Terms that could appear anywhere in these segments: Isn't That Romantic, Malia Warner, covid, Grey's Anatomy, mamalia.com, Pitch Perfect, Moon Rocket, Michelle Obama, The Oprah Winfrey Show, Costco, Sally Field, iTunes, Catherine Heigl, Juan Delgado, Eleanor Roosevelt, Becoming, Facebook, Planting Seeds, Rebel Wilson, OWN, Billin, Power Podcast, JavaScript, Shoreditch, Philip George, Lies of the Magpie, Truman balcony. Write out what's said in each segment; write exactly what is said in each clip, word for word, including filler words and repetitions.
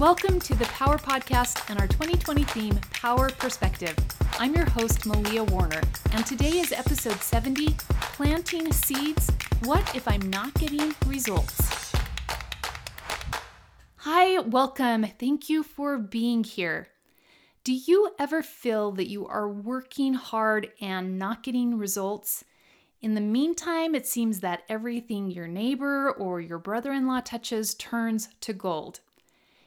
Welcome to the Power Podcast and our twenty twenty theme, Power Perspective. I'm your host, Malia Warner, and today is episode seventy, Planting Seeds, What If I'm Not Getting Results? Hi, welcome. Thank you for being here. Do you ever feel that you are working hard and not getting results? In the meantime, it seems that everything your neighbor or your brother-in-law touches turns to gold.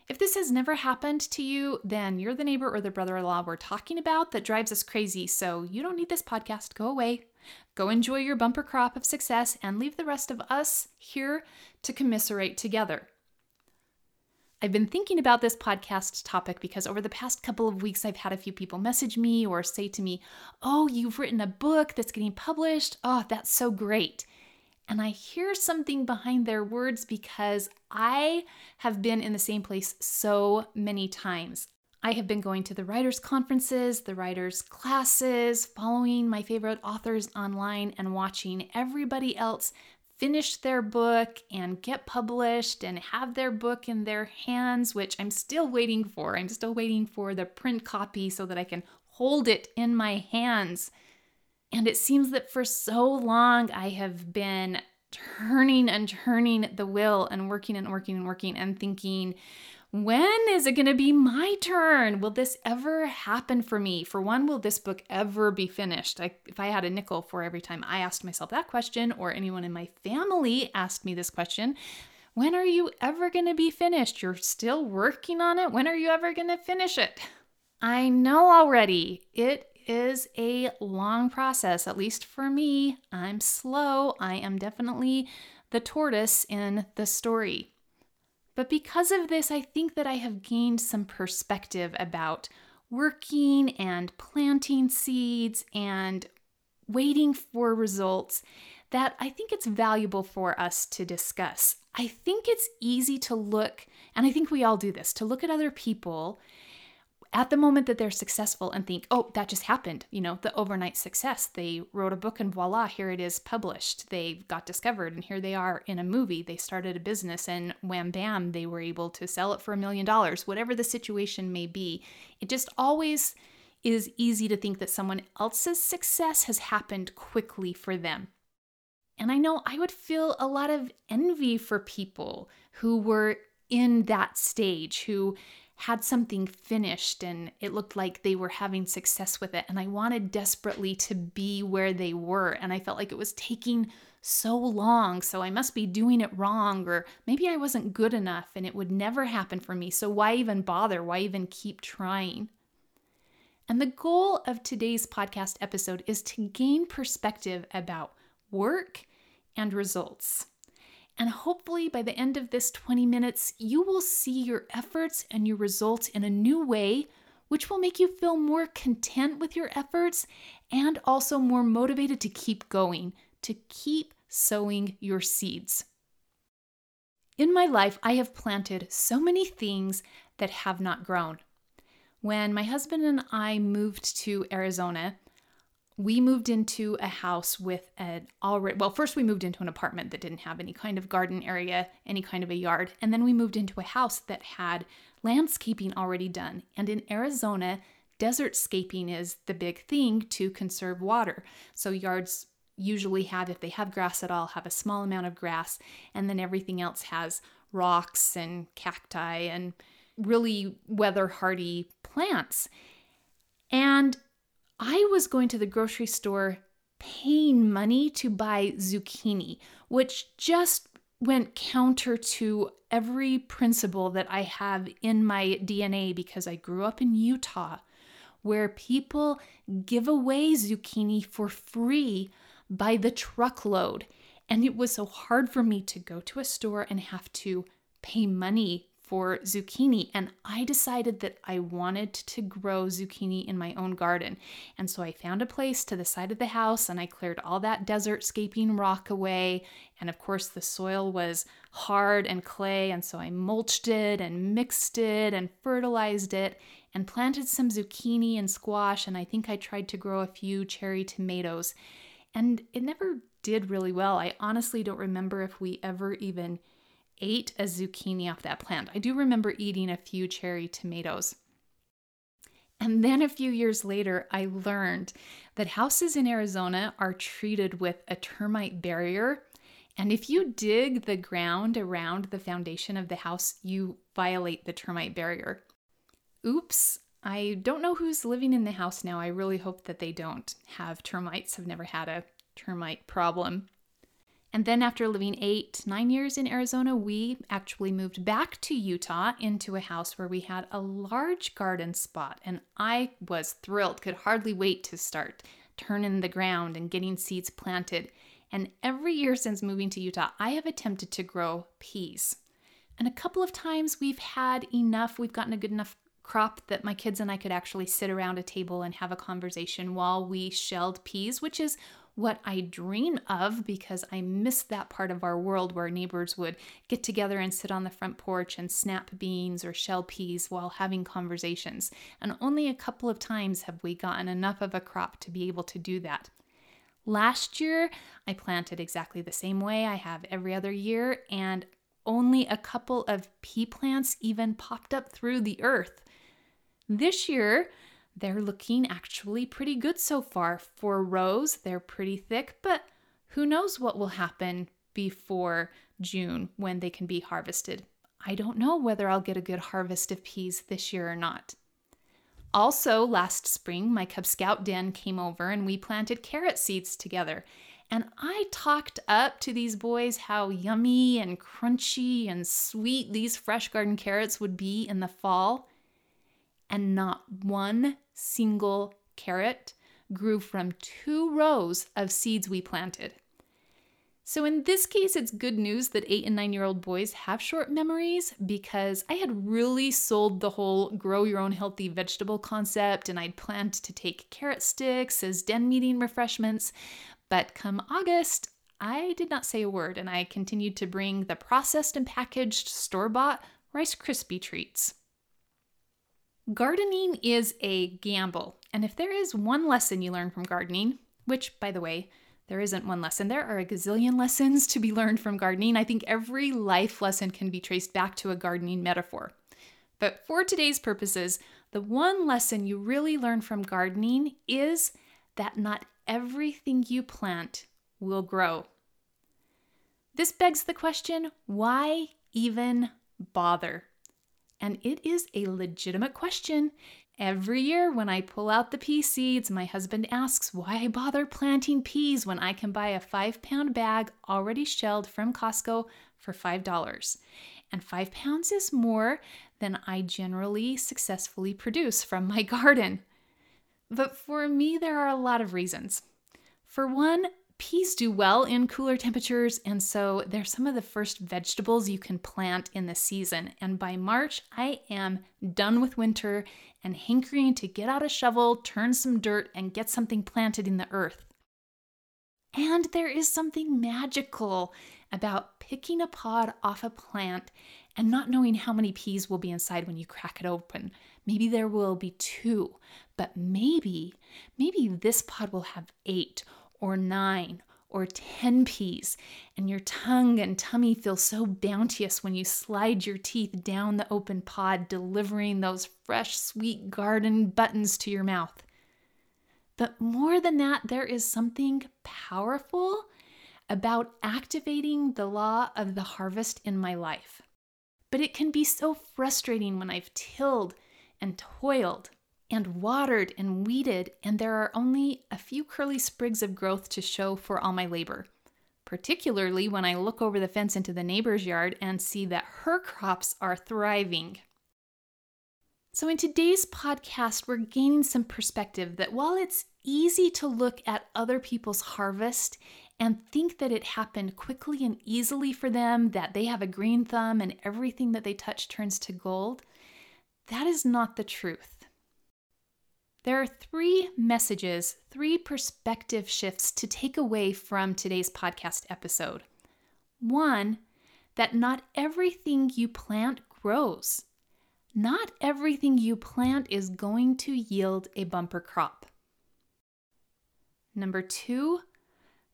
If this has never happened to you, then you're the neighbor or the brother-in-law we're talking about that drives us crazy, so you don't need this podcast. Go away. Go enjoy your bumper crop of success and leave the rest of us here to commiserate together. I've been thinking about this podcast topic because over the past couple of weeks, I've had a few people message me or say to me, oh, you've written a book that's getting published. Oh, that's so great. And I hear something behind their words because I have been in the same place so many times. I have been going to the writers' conferences, the writers' classes, following my favorite authors online and watching everybody else finish their book and get published and have their book in their hands, which I'm still waiting for. I'm still waiting for the print copy so that I can hold it in my hands. And it seems that for so long I have been turning and turning the wheel and working and working and working and thinking, when is it going to be my turn? Will this ever happen for me? For one, will this book ever be finished? I, if I had a nickel for every time I asked myself that question, or anyone in my family asked me this question, when are you ever going to be finished? You're still working on it. When are you ever going to finish it? I know already. It is a long process, at least for me. I'm slow. I am definitely the tortoise in the story. But because of this, I think that I have gained some perspective about working and planting seeds and waiting for results that I think it's valuable for us to discuss. I think it's easy to look, and I think we all do this, to look at other people at the moment that they're successful and think, oh, that just happened. You know, the overnight success. They wrote a book and voila, here it is published. They got discovered and here they are in a movie. They started a business and wham, bam, they were able to sell it for a million dollars, whatever the situation may be. It just always is easy to think that someone else's success has happened quickly for them. And I know I would feel a lot of envy for people who were in that stage, who had something finished and it looked like they were having success with it. And I wanted desperately to be where they were. And I felt like it was taking so long. So I must be doing it wrong, or maybe I wasn't good enough and it would never happen for me. So why even bother? Why even keep trying? And the goal of today's podcast episode is to gain perspective about work and results. And hopefully by the end of this twenty minutes, you will see your efforts and your results in a new way, which will make you feel more content with your efforts and also more motivated to keep going, to keep sowing your seeds. In my life, I have planted so many things that have not grown. When my husband and I moved to Arizona, we moved into a house with an already, well, first we moved into an apartment that didn't have any kind of garden area, any kind of a yard. And then we moved into a house that had landscaping already done. And in Arizona, desertscaping is the big thing to conserve water. So yards usually have, if they have grass at all, have a small amount of grass. And then everything else has rocks and cacti and really weather-hardy plants. And I was going to the grocery store paying money to buy zucchini, which just went counter to every principle that I have in my D N A because I grew up in Utah, where people give away zucchini for free by the truckload. And it was so hard for me to go to a store and have to pay money for zucchini. And I decided that I wanted to grow zucchini in my own garden. And so I found a place to the side of the house and I cleared all that desertscaping rock away. And of course the soil was hard and clay. And so I mulched it and mixed it and fertilized it and planted some zucchini and squash. And I think I tried to grow a few cherry tomatoes, and it never did really well. I honestly don't remember if we ever even ate a zucchini off that plant. I do remember eating a few cherry tomatoes. And then a few years later, I learned that houses in Arizona are treated with a termite barrier. And if you dig the ground around the foundation of the house, you violate the termite barrier. Oops, I don't know who's living in the house now. I really hope that they don't have termites. I've never had a termite problem. And then after living eight, nine years in Arizona, we actually moved back to Utah into a house where we had a large garden spot. And I was thrilled, could hardly wait to start turning the ground and getting seeds planted. And every year since moving to Utah, I have attempted to grow peas. And a couple of times we've had enough, we've gotten a good enough crop that my kids and I could actually sit around a table and have a conversation while we shelled peas, which is what I dream of because I miss that part of our world where neighbors would get together and sit on the front porch and snap beans or shell peas while having conversations. And only a couple of times have we gotten enough of a crop to be able to do that. Last year, I planted exactly the same way I have every other year, and only a couple of pea plants even popped up through the earth. This year, they're looking actually pretty good so far. For rows, they're pretty thick, but who knows what will happen before June when they can be harvested. I don't know whether I'll get a good harvest of peas this year or not. Also, last spring, my Cub Scout den came over and we planted carrot seeds together. And I talked up to these boys how yummy and crunchy and sweet these fresh garden carrots would be in the fall. And not one single carrot grew from two rows of seeds we planted. So in this case, it's good news that eight and nine-year-old boys have short memories because I had really sold the whole grow your own healthy vegetable concept and I'd planned to take carrot sticks as den meeting refreshments. But come August, I did not say a word and I continued to bring the processed and packaged store-bought Rice Krispie treats. Gardening is a gamble, and if there is one lesson you learn from gardening, which, by the way, there isn't one lesson, there are a gazillion lessons to be learned from gardening. I think every life lesson can be traced back to a gardening metaphor. But for today's purposes, the one lesson you really learn from gardening is that not everything you plant will grow. This begs the question, why even bother? And it is a legitimate question. Every year when I pull out the pea seeds, my husband asks why I bother planting peas when I can buy a five pound bag already shelled from Costco for five dollars. And five pounds is more than I generally successfully produce from my garden. But for me, there are a lot of reasons. For one, peas do well in cooler temperatures, and so they're some of the first vegetables you can plant in the season. And by March, I am done with winter and hankering to get out a shovel, turn some dirt, and get something planted in the earth. And there is something magical about picking a pod off a plant and not knowing how many peas will be inside when you crack it open. Maybe there will be two, but maybe, maybe this pod will have eight or nine, or ten peas, and your tongue and tummy feel so bounteous when you slide your teeth down the open pod, delivering those fresh, sweet garden buttons to your mouth. But more than that, there is something powerful about activating the law of the harvest in my life. But it can be so frustrating when I've tilled and toiled and watered and weeded, and there are only a few curly sprigs of growth to show for all my labor. Particularly when I look over the fence into the neighbor's yard and see that her crops are thriving. So in today's podcast, we're gaining some perspective that while it's easy to look at other people's harvest and think that it happened quickly and easily for them, that they have a green thumb and everything that they touch turns to gold, that is not the truth. There are three messages, three perspective shifts to take away from today's podcast episode. One, that not everything you plant grows. Not everything you plant is going to yield a bumper crop. Number two,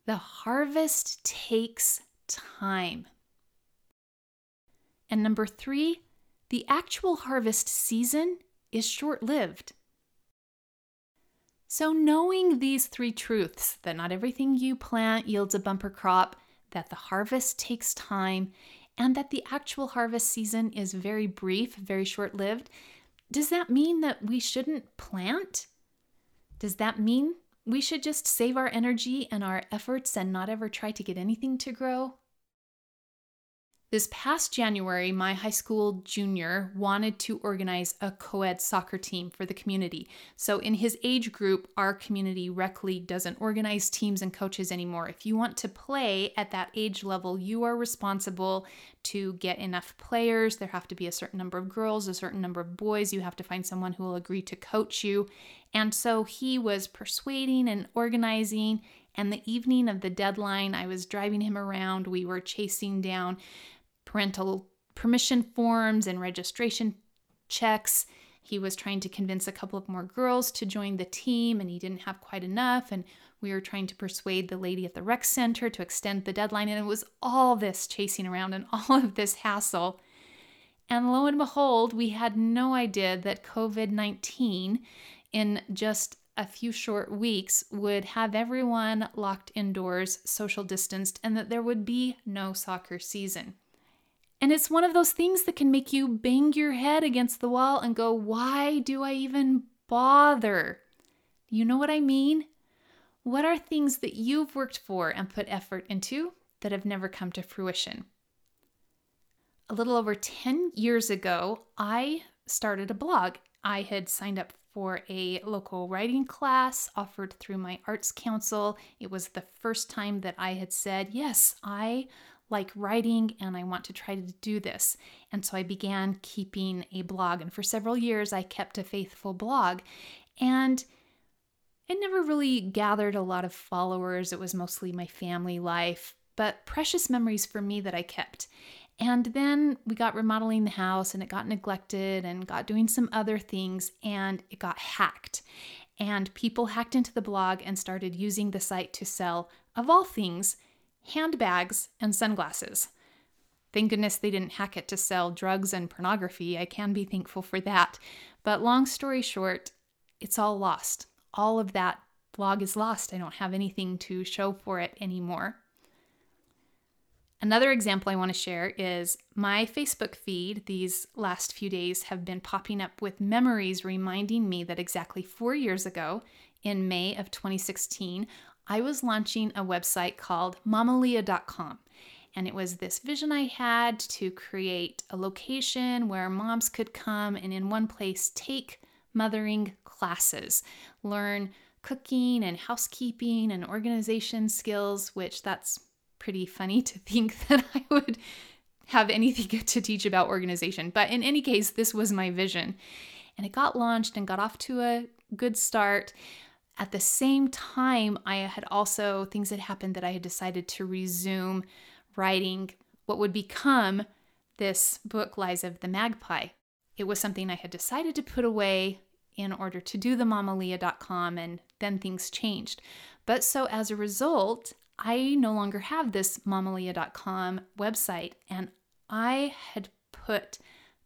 the harvest takes time. And number three, the actual harvest season is short-lived. So knowing these three truths, that not everything you plant yields a bumper crop, that the harvest takes time, and that the actual harvest season is very brief, very short-lived, does that mean that we shouldn't plant? Does that mean we should just save our energy and our efforts and not ever try to get anything to grow? This past January, my high school junior wanted to organize a co-ed soccer team for the community. So in his age group, our community rec league doesn't organize teams and coaches anymore. If you want to play at that age level, you are responsible to get enough players. There have to be a certain number of girls, a certain number of boys. You have to find someone who will agree to coach you. And so he was persuading and organizing. And the evening of the deadline, I was driving him around. We were chasing down parental permission forms and registration checks. He was trying to convince a couple of more girls to join the team, and he didn't have quite enough. And we were trying to persuade the lady at the rec center to extend the deadline. And it was all this chasing around and all of this hassle. And lo and behold, we had no idea that covid nineteen in just a few short weeks would have everyone locked indoors, social distanced, and that there would be no soccer season. And it's one of those things that can make you bang your head against the wall and go, why do I even bother? You know what I mean? What are things that you've worked for and put effort into that have never come to fruition? A little over ten years ago, I started a blog. I had signed up for a local writing class offered through my arts council. It was the first time that I had said, yes, I like writing and I want to try to do this. And so I began keeping a blog. And for several years, I kept a faithful blog. And it never really gathered a lot of followers. It was mostly my family life, but precious memories for me that I kept. And then we got remodeling the house, and it got neglected and got doing some other things, and it got hacked. And people hacked into the blog and started using the site to sell, of all things, handbags and sunglasses. Thank goodness they didn't hack it to sell drugs and pornography. I can be thankful for that. But long story short, it's all lost. All of that blog is lost. I don't have anything to show for it anymore. Another example I want to share is my Facebook feed these last few days have been popping up with memories reminding me that exactly four years ago, in May of twenty sixteen, I was launching a website called mamalia dot com. And it was this vision I had to create a location where moms could come and in one place take mothering classes, learn cooking and housekeeping and organization skills, which that's pretty funny to think that I would have anything to teach about organization. But in any case, this was my vision. And it got launched and got off to a good start. At the same time, I had also, things had happened that I had decided to resume writing what would become this book, Lies of the Magpie. It was something I had decided to put away in order to do the mamalia dot com, and then things changed. But so as a result, I no longer have this mamalia dot com website, and I had put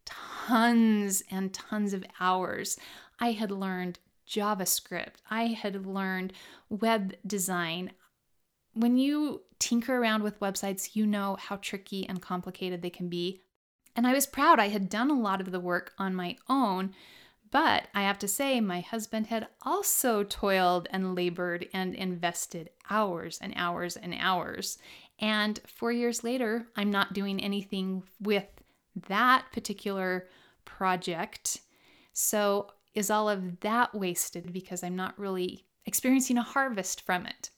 tons and tons of hours. I had learned JavaScript. I had learned web design. When you tinker around with websites, you know how tricky and complicated they can be. And I was proud. I had done a lot of the work on my own. But I have to say, my husband had also toiled and labored and invested hours and hours and hours. And four years later, I'm not doing anything with that particular project. So is all of that wasted because I'm not really experiencing a harvest from it?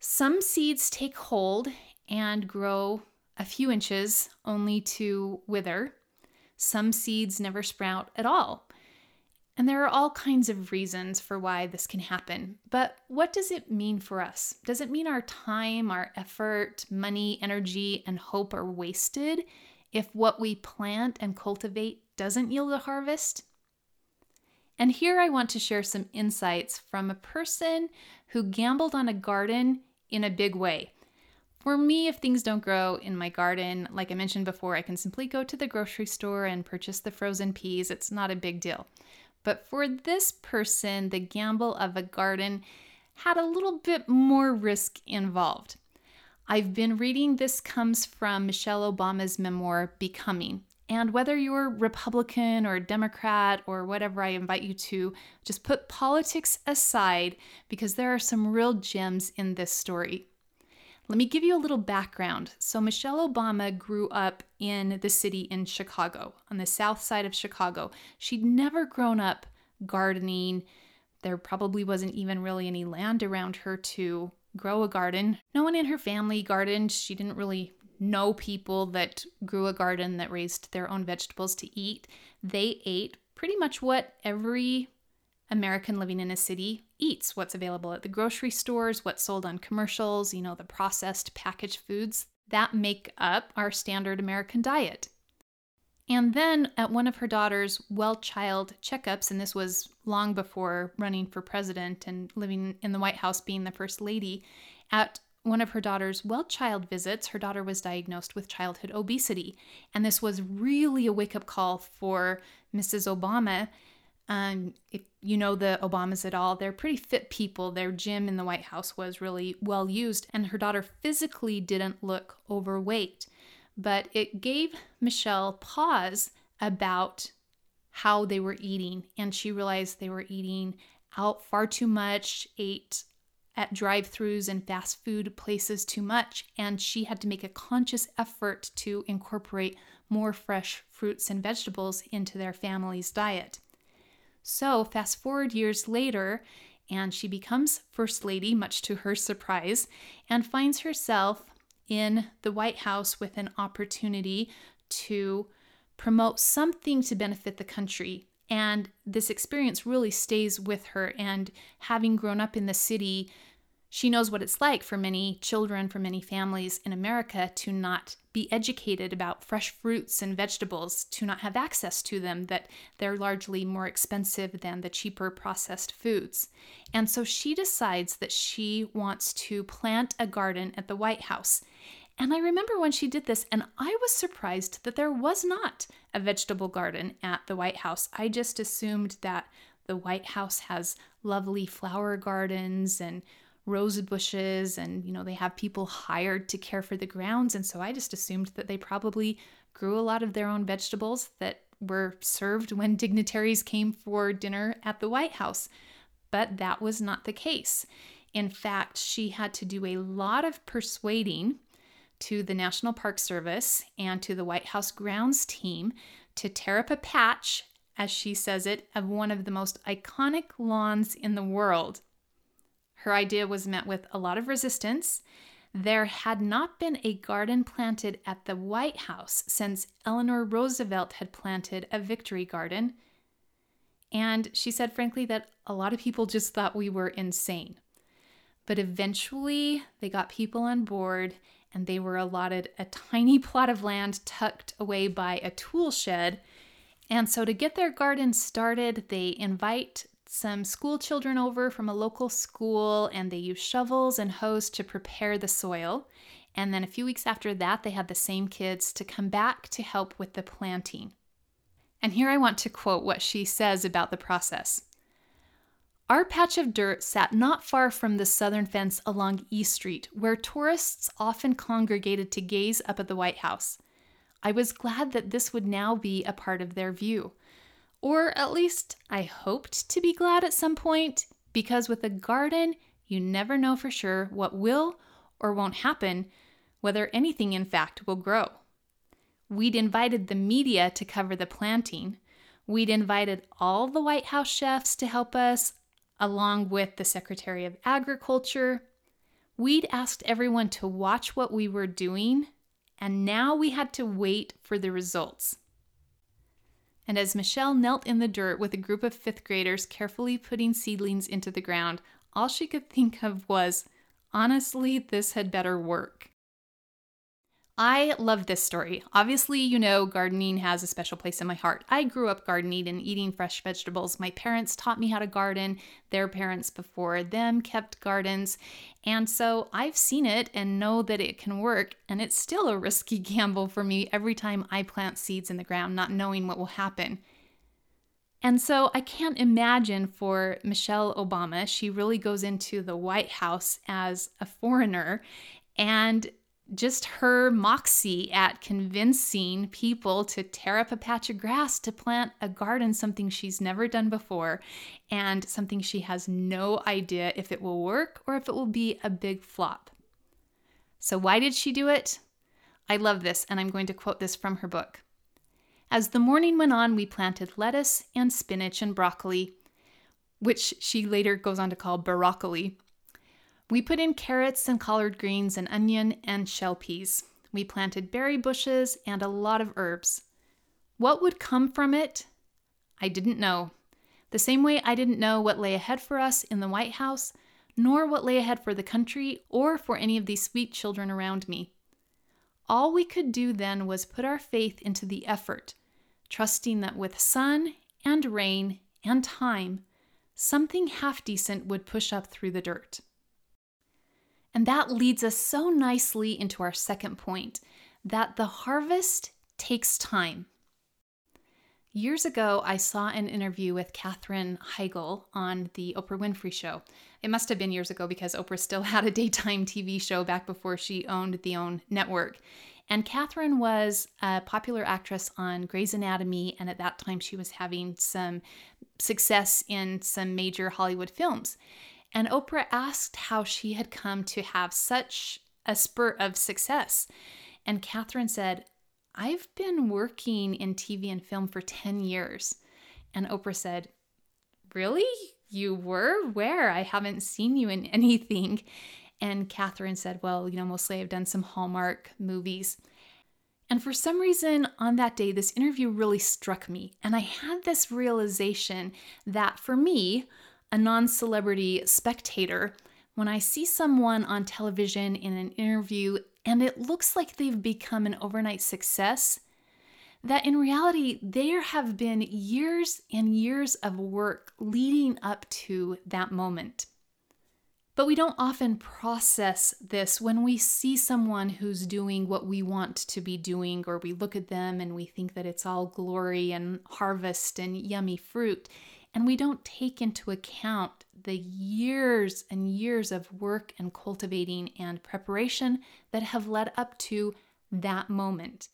Some seeds take hold and grow a few inches only to wither. Some seeds never sprout at all. And there are all kinds of reasons for why this can happen. But what does it mean for us? Does it mean our time, our effort, money, energy, and hope are wasted if what we plant and cultivate doesn't yield a harvest? And here I want to share some insights from a person who gambled on a garden in a big way. For me, if things don't grow in my garden, like I mentioned before, I can simply go to the grocery store and purchase the frozen peas. It's not a big deal. But for this person, the gamble of a garden had a little bit more risk involved. I've been reading, this comes from Michelle Obama's memoir, Becoming. And whether you're Republican or Democrat or whatever, I invite you to just put politics aside because there are some real gems in this story. Let me give you a little background. So Michelle Obama grew up in the city in Chicago, on the south side of Chicago. She'd never grown up gardening. There probably wasn't even really any land around her to grow a garden. No one in her family gardened. She didn't really know people that grew a garden, that raised their own vegetables to eat. They ate pretty much what every American living in a city eats, what's available at the grocery stores, what's sold on commercials, you know, the processed packaged foods that make up our standard American diet. And then at one of her daughter's well-child checkups, and this was long before running for president and living in the White House, being the first lady, at one of her daughter's well-child visits, her daughter was diagnosed with childhood obesity. And this was really a wake-up call for Missus Obama. Um, if you know the Obamas at all, they're pretty fit people. Their gym in the White House was really well used, and her daughter physically didn't look overweight. But it gave Michelle pause about how they were eating, and she realized they were eating out far too much, ate at drive-thrus and fast food places too much, and she had to make a conscious effort to incorporate more fresh fruits and vegetables into their family's diet. So fast forward years later, and she becomes First Lady, much to her surprise, and finds herself in the White House with an opportunity to promote something to benefit the country. And this experience really stays with her. And having grown up in the city, she knows what it's like for many children, for many families in America to not be educated about fresh fruits and vegetables, to not have access to them, that they're largely more expensive than the cheaper processed foods. And so she decides that she wants to plant a garden at the White House. And I remember when she did this, and I was surprised that there was not a vegetable garden at the White House. I just assumed that the White House has lovely flower gardens and rose bushes, and you know, they have people hired to care for the grounds, and so I just assumed that they probably grew a lot of their own vegetables that were served when dignitaries came for dinner at the White House. But that was not the case. In fact, she had to do a lot of persuading to the National Park Service and to the White House grounds team to tear up a patch, as she says it, of one of the most iconic lawns in the world. Her idea was met with a lot of resistance. There had not been a garden planted at the White House since Eleanor Roosevelt had planted a victory garden. And she said, frankly, that a lot of people just thought we were insane. But eventually they got people on board, and they were allotted a tiny plot of land tucked away by a tool shed. And so to get their garden started, they invite some school children over from a local school, and they use shovels and hoes to prepare the soil. And then a few weeks after that, they had the same kids to come back to help with the planting. And here I want to quote what she says about the process. "Our patch of dirt sat not far from the southern fence along E Street, where tourists often congregated to gaze up at the White House. I was glad that this would now be a part of their view. Or at least I hoped to be glad at some point, because with a garden, you never know for sure what will or won't happen, whether anything in fact will grow. We'd invited the media to cover the planting. We'd invited all the White House chefs to help us, along with the Secretary of Agriculture. We'd asked everyone to watch what we were doing, and now we had to wait for the results." And as Michelle knelt in the dirt with a group of fifth graders carefully putting seedlings into the ground, all she could think of was, honestly, this had better work. I love this story. Obviously, you know, gardening has a special place in my heart. I grew up gardening and eating fresh vegetables. My parents taught me how to garden. Their parents before them kept gardens. And so I've seen it and know that it can work. And it's still a risky gamble for me every time I plant seeds in the ground, not knowing what will happen. And so I can't imagine for Michelle Obama, she really goes into the White House as a foreigner, and just her moxie at convincing people to tear up a patch of grass to plant a garden, something she's never done before, and something she has no idea if it will work or if it will be a big flop. So why did she do it? I love this, and I'm going to quote this from her book. As the morning went on, we planted lettuce and spinach and broccoli, which she later goes on to call baroccoli. We put in carrots and collard greens and onion and shell peas. We planted berry bushes and a lot of herbs. What would come from it? I didn't know. The same way I didn't know what lay ahead for us in the White House, nor what lay ahead for the country or for any of these sweet children around me. All we could do then was put our faith into the effort, trusting that with sun and rain and time, something half-decent would push up through the dirt. And that leads us so nicely into our second point, that the harvest takes time. Years ago, I saw an interview with Catherine Heigl on The Oprah Winfrey Show. It must have been years ago because Oprah still had a daytime T V show back before she owned the OWN network. And Catherine was a popular actress on Grey's Anatomy, and at that time she was having some success in some major Hollywood films. And Oprah asked how she had come to have such a spurt of success. And Catherine said, I've been working in T V and film for ten years. And Oprah said, really? You were? Where? I haven't seen you in anything. And Catherine said, well, you know, mostly I've done some Hallmark movies. And for some reason on that day, this interview really struck me. And I had this realization that for me, a non-celebrity spectator, when I see someone on television in an interview and it looks like they've become an overnight success, that in reality, there have been years and years of work leading up to that moment. But we don't often process this when we see someone who's doing what we want to be doing, or we look at them and we think that it's all glory and harvest and yummy fruit, and we don't take into account the years and years of work and cultivating and preparation that have led up to that moment.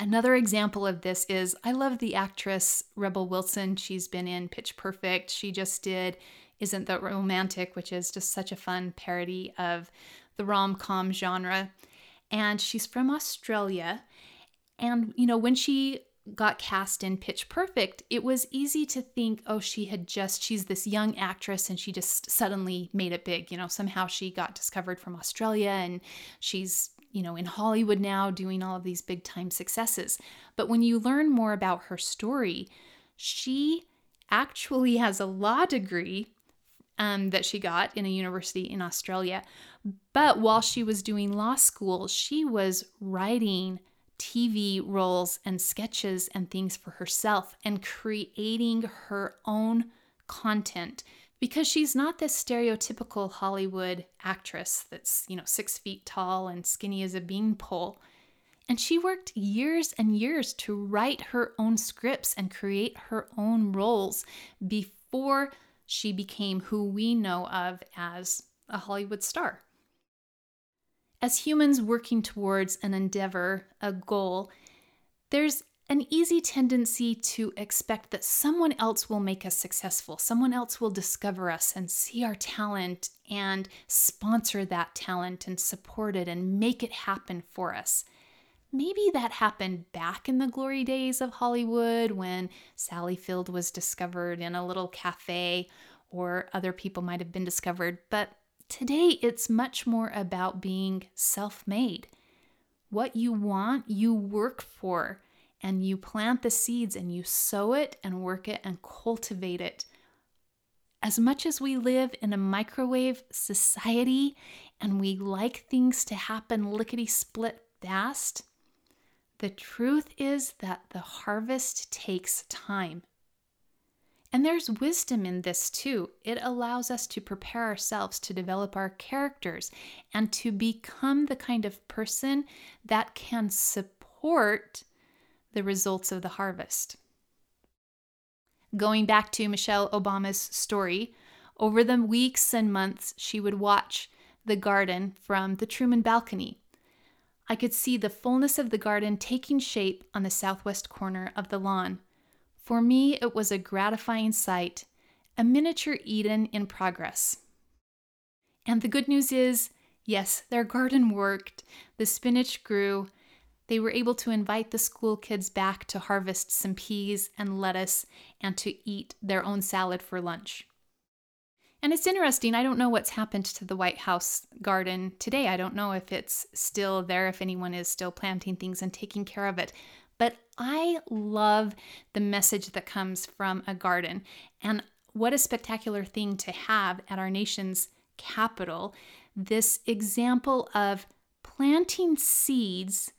Another example of this is, I love the actress Rebel Wilson. She's been in Pitch Perfect. She just did Isn't That Romantic, which is just such a fun parody of the rom-com genre. And she's from Australia. And, you know, when she got cast in Pitch Perfect, it was easy to think, oh, she had just, she's this young actress and she just suddenly made it big. You know, somehow she got discovered from Australia and she's, you know, in Hollywood now doing all of these big time successes. But when you learn more about her story, she actually has a law degree um, that she got in a university in Australia. But while she was doing law school, she was writing T V roles and sketches and things for herself and creating her own content, because she's not this stereotypical Hollywood actress that's, you know, six feet tall and skinny as a beanpole. And she worked years and years to write her own scripts and create her own roles before she became who we know of as a Hollywood star. As humans working towards an endeavor, a goal, there's an easy tendency to expect that someone else will make us successful. Someone else will discover us and see our talent and sponsor that talent and support it and make it happen for us. Maybe that happened back in the glory days of Hollywood when Sally Field was discovered in a little cafe, or other people might have been discovered, but today, it's much more about being self-made. What you want, you work for, and you plant the seeds and you sow it and work it and cultivate it. As much as we live in a microwave society and we like things to happen lickety-split fast, the truth is that the harvest takes time. And there's wisdom in this too. It allows us to prepare ourselves to develop our characters and to become the kind of person that can support the results of the harvest. Going back to Michelle Obama's story, over the weeks and months, she would watch the garden from the Truman balcony. I could see the fullness of the garden taking shape on the southwest corner of the lawn. For me, it was a gratifying sight, a miniature Eden in progress. And the good news is, yes, their garden worked. The spinach grew. They were able to invite the school kids back to harvest some peas and lettuce and to eat their own salad for lunch. And it's interesting, I don't know what's happened to the White House garden today. I don't know if it's still there, if anyone is still planting things and taking care of it. But I love the message that comes from a garden, and what a spectacular thing to have at our nation's capital, this example of planting seeds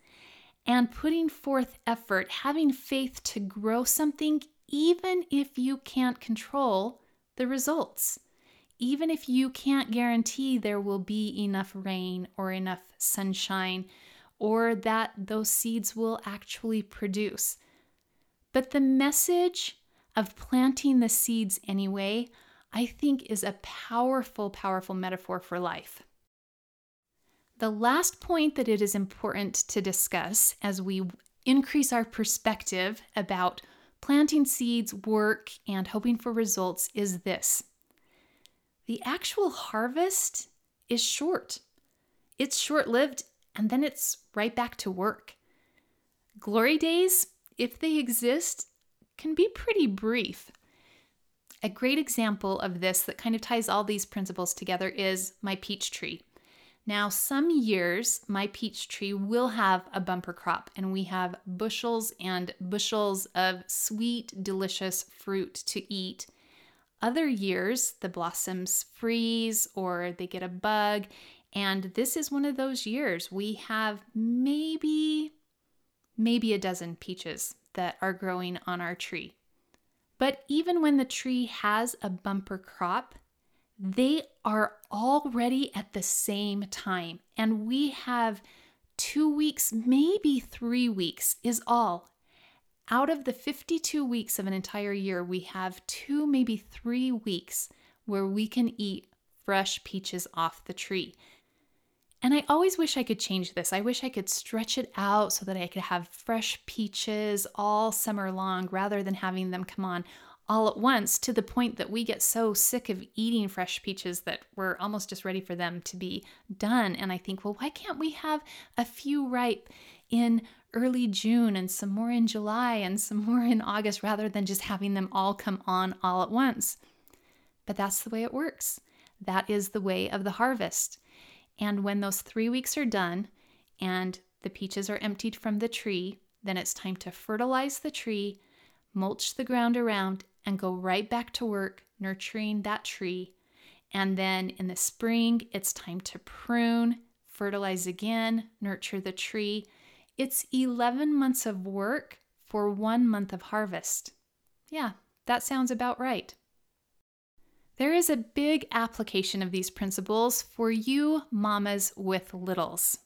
and putting forth effort, having faith to grow something, even if you can't control the results, even if you can't guarantee there will be enough rain or enough sunshine, or that those seeds will actually produce. But the message of planting the seeds anyway, I think, is a powerful, powerful metaphor for life. The last point that it is important to discuss as we increase our perspective about planting seeds, work, and hoping for results is this. The actual harvest is short. It's short-lived. And then it's right back to work. Glory days, if they exist, can be pretty brief. A great example of this that kind of ties all these principles together is my peach tree. Now, some years, my peach tree will have a bumper crop, and we have bushels and bushels of sweet, delicious fruit to eat. Other years, the blossoms freeze or they get a bug. And this is one of those years. We have maybe, maybe a dozen peaches that are growing on our tree. But even when the tree has a bumper crop, they are already at the same time. And we have two weeks, maybe three weeks is all. Out of the fifty-two weeks of an entire year, we have two, maybe three weeks where we can eat fresh peaches off the tree. And I always wish I could change this. I wish I could stretch it out so that I could have fresh peaches all summer long rather than having them come on all at once, to the point that we get so sick of eating fresh peaches that we're almost just ready for them to be done. And I think, well, why can't we have a few ripe in early June and some more in July and some more in August rather than just having them all come on all at once? But that's the way it works. That is the way of the harvest. And when those three weeks are done and the peaches are emptied from the tree, then it's time to fertilize the tree, mulch the ground around, and go right back to work nurturing that tree. And then in the spring, it's time to prune, fertilize again, nurture the tree. It's eleven months of work for one month of harvest. Yeah, that sounds about right. There is a big application of these principles for you mamas with littles.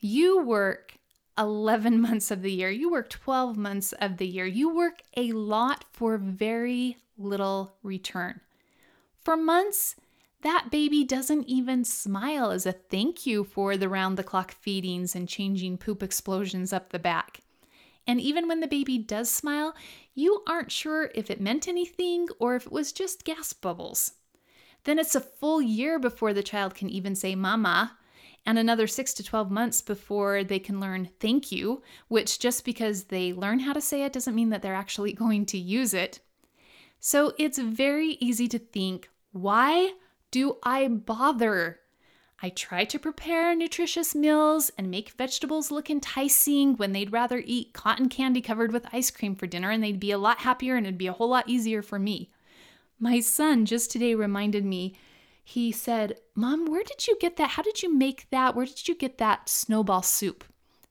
You work eleven months of the year. You work twelve months of the year. You work a lot for very little return. For months, that baby doesn't even smile as a thank you for the round-the-clock feedings and changing poop explosions up the back. And even when the baby does smile, you aren't sure if it meant anything or if it was just gas bubbles. Then it's a full year before the child can even say mama, and another six to twelve months before they can learn thank you, which just because they learn how to say it doesn't mean that they're actually going to use it. So it's very easy to think, why do I bother? I try to prepare nutritious meals and make vegetables look enticing when they'd rather eat cotton candy covered with ice cream for dinner, and they'd be a lot happier and it'd be a whole lot easier for me. My son just today reminded me, he said, "Mom, where did you get that? How did you make that? Where did you get that snowball soup?"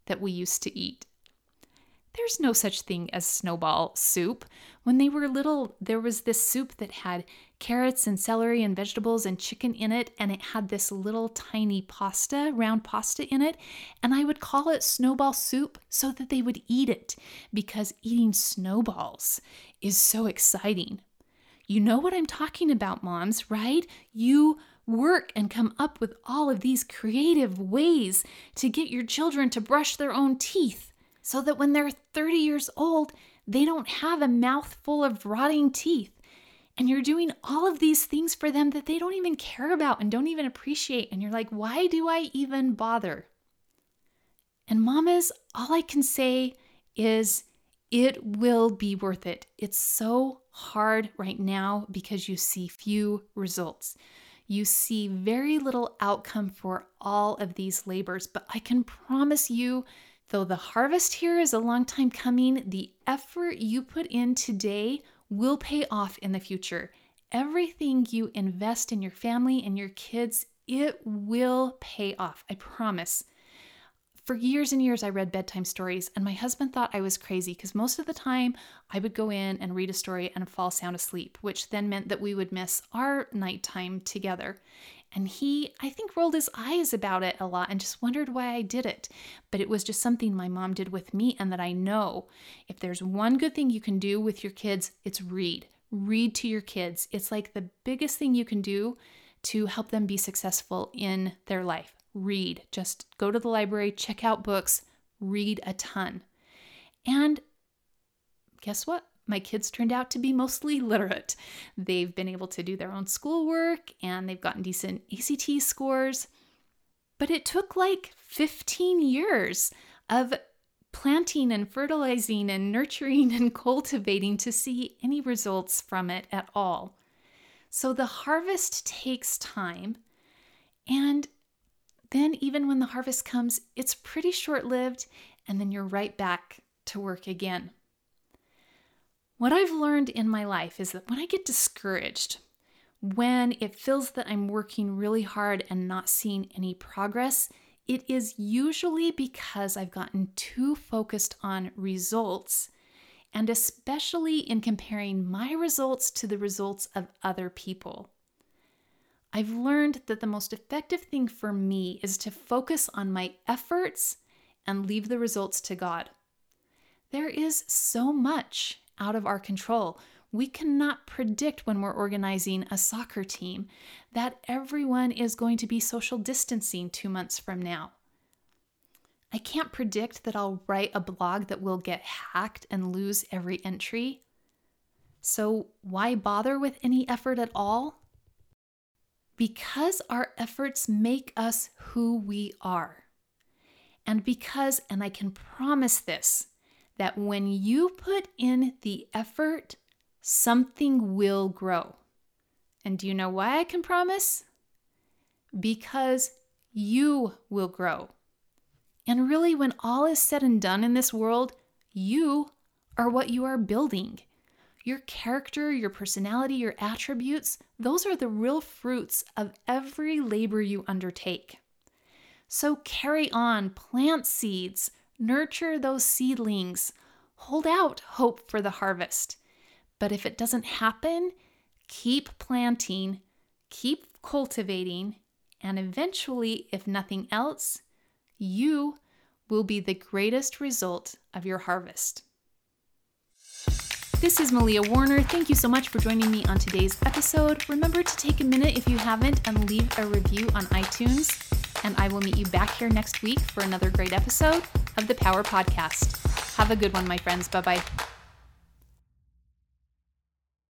that we used to eat. There's no such thing as snowball soup. When they were little, there was this soup that had carrots and celery and vegetables and chicken in it, and it had this little tiny pasta, round pasta in it, and I would call it snowball soup so that they would eat it, because eating snowballs is so exciting. You know what I'm talking about, moms, right? You work and come up with all of these creative ways to get your children to brush their own teeth, so that when they're thirty years old, they don't have a mouthful of rotting teeth. And you're doing all of these things for them that they don't even care about and don't even appreciate. And you're like, why do I even bother? And mamas, all I can say is it will be worth it. It's so hard right now because you see few results. You see very little outcome for all of these labors, but I can promise you, though the harvest here is a long time coming, the effort you put in today will pay off in the future. Everything you invest in your family and your kids, it will pay off. I promise. For years and years, I read bedtime stories, and my husband thought I was crazy because most of the time I would go in and read a story and fall sound asleep, which then meant that we would miss our nighttime together. And he, I think, rolled his eyes about it a lot and just wondered why I did it. But it was just something my mom did with me, and that I know if there's one good thing you can do with your kids, it's read. Read to your kids. It's like the biggest thing you can do to help them be successful in their life. Read. Just go to the library, check out books, read a ton. And guess what? My kids turned out to be mostly literate. They've been able to do their own schoolwork and they've gotten decent A C T scores. But it took like fifteen years of planting and fertilizing and nurturing and cultivating to see any results from it at all. So the harvest takes time. And then even when the harvest comes, it's pretty short-lived, and then you're right back to work again. What I've learned in my life is that when I get discouraged, when it feels that I'm working really hard and not seeing any progress, it is usually because I've gotten too focused on results, and especially in comparing my results to the results of other people. I've learned that the most effective thing for me is to focus on my efforts and leave the results to God. There is so much out of our control. We cannot predict when we're organizing a soccer team that everyone is going to be social distancing two months from now. I can't predict that I'll write a blog that will get hacked and lose every entry. So why bother with any effort at all? Because our efforts make us who we are. And because, and I can promise this, that when you put in the effort, something will grow. And do you know why I can promise? Because you will grow. And really, when all is said and done in this world, you are what you are building. Your character, your personality, your attributes, those are the real fruits of every labor you undertake. So carry on, plant seeds, nurture those seedlings, hold out hope for the harvest. But if it doesn't happen, keep planting, keep cultivating, and eventually, if nothing else, you will be the greatest result of your harvest. This is Malia Warner. Thank you so much for joining me on today's episode. Remember to take a minute if you haven't and leave a review on iTunes. And I will meet you back here next week for another great episode of the Power Podcast. Have a good one, my friends. Bye-bye.